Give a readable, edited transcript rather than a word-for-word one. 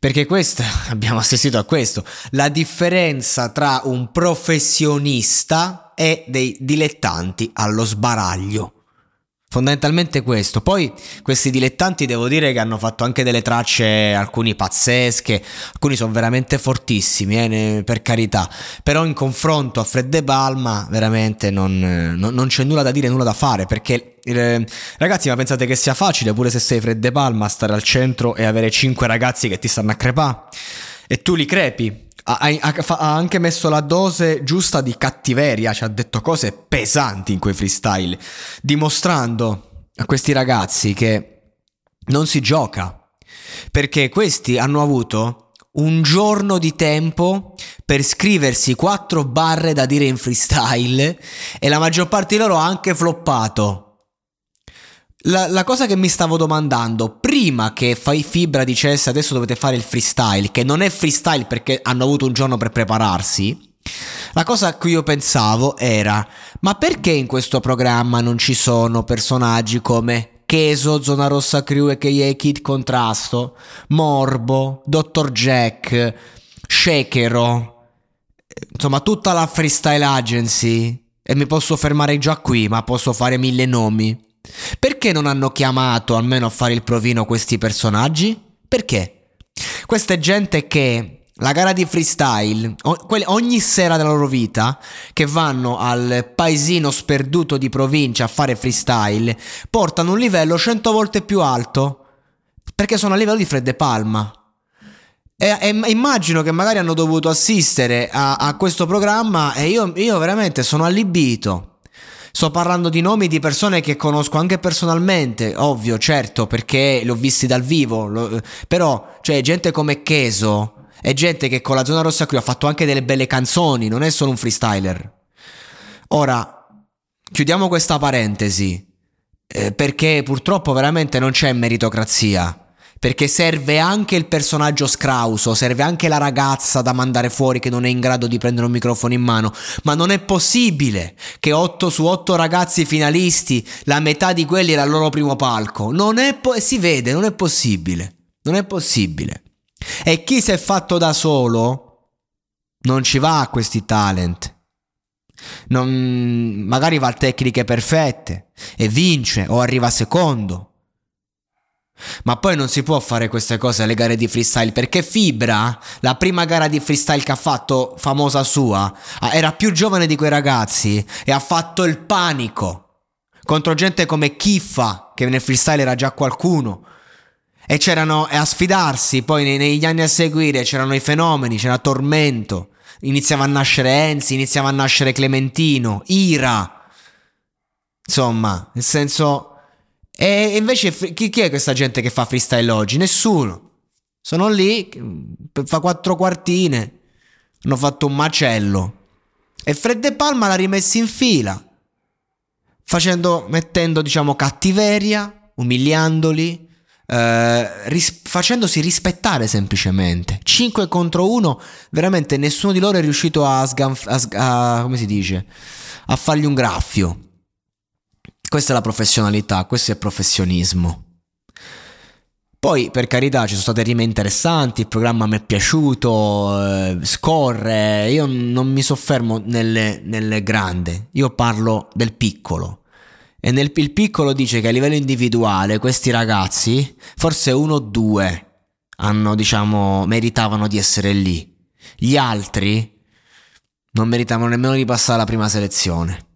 Perché abbiamo assistito a questo, la differenza tra un professionista e dei dilettanti allo sbaraglio. Fondamentalmente questo. Poi questi dilettanti devo dire che hanno fatto anche delle tracce, alcuni pazzesche, alcuni sono veramente fortissimi, per carità. Però in confronto a Fred De Palma veramente non c'è nulla da dire, nulla da fare, perché ragazzi, ma pensate che sia facile, pure se sei Fred De Palma, stare al centro e avere 5 ragazzi che ti stanno a crepà e tu li crepi? Ha anche messo la dose giusta di cattiveria, ci ha detto cose pesanti in quei freestyle, dimostrando a questi ragazzi che non si gioca, perché questi hanno avuto un giorno di tempo per scriversi 4 barre da dire in freestyle e la maggior parte di loro ha anche floppato. La cosa che mi stavo domandando prima che Fibra dicesse adesso dovete fare il freestyle, che non è freestyle perché hanno avuto un giorno per prepararsi, la cosa a cui io pensavo era: ma perché in questo programma non ci sono personaggi come Keso, Zona Rossa Crew e K.A. Kid Contrasto, Morbo, Dr. Jack, Shakero, insomma tutta la freestyle agency? E mi posso fermare già qui, ma posso fare 1000 nomi. Perché non hanno chiamato almeno a fare il provino questi personaggi? Perché? Questa è gente che la gara di freestyle ogni sera della loro vita, che vanno al paesino sperduto di provincia a fare freestyle, portano un livello 100 volte più alto, perché sono a livello di Fred De Palma. E immagino che magari hanno dovuto assistere a questo programma e io veramente sono allibito. Sto parlando di nomi di persone che conosco anche personalmente, ovvio, certo, perché l'ho visti dal vivo, però, cioè, gente come Keso è gente che con la Zona Rossa Crew ha fatto anche delle belle canzoni, non è solo un freestyler. Ora, chiudiamo questa parentesi, perché purtroppo veramente non c'è meritocrazia, perché serve anche il personaggio scrauso, serve anche la ragazza da mandare fuori che non è in grado di prendere un microfono in mano, ma non è possibile che 8 su 8 ragazzi finalisti, la metà di quelli era il loro primo palco, si vede, non è possibile. E chi si è fatto da solo non ci va a questi talent. Magari va a tecniche perfette e vince o arriva secondo. Ma poi non si può fare queste cose alle gare di freestyle, perché Fibra, la prima gara di freestyle che ha fatto famosa sua, era più giovane di quei ragazzi e ha fatto il panico contro gente come Kiffa, che nel freestyle era già qualcuno, e c'erano a sfidarsi. Poi negli anni a seguire c'erano i fenomeni, c'era Tormento, iniziava a nascere Enzi, iniziava a nascere Clementino, Ira, insomma, nel senso. E invece chi è questa gente che fa freestyle oggi? Nessuno. Sono lì, fa 4 quartine, hanno fatto un macello. E Fred De Palma l'ha rimesso in fila, mettendo cattiveria, umiliandoli, facendosi rispettare semplicemente. 5 contro 1, veramente nessuno di loro è riuscito a come si dice, a fargli un graffio. Questa è la professionalità, questo è il professionismo. Poi, per carità, ci sono state rime interessanti, il programma mi è piaciuto, scorre, io non mi soffermo nel grande, io parlo del piccolo. E il piccolo dice che a livello individuale questi ragazzi, forse 1 o 2, meritavano di essere lì. Gli altri non meritavano nemmeno di passare alla prima selezione.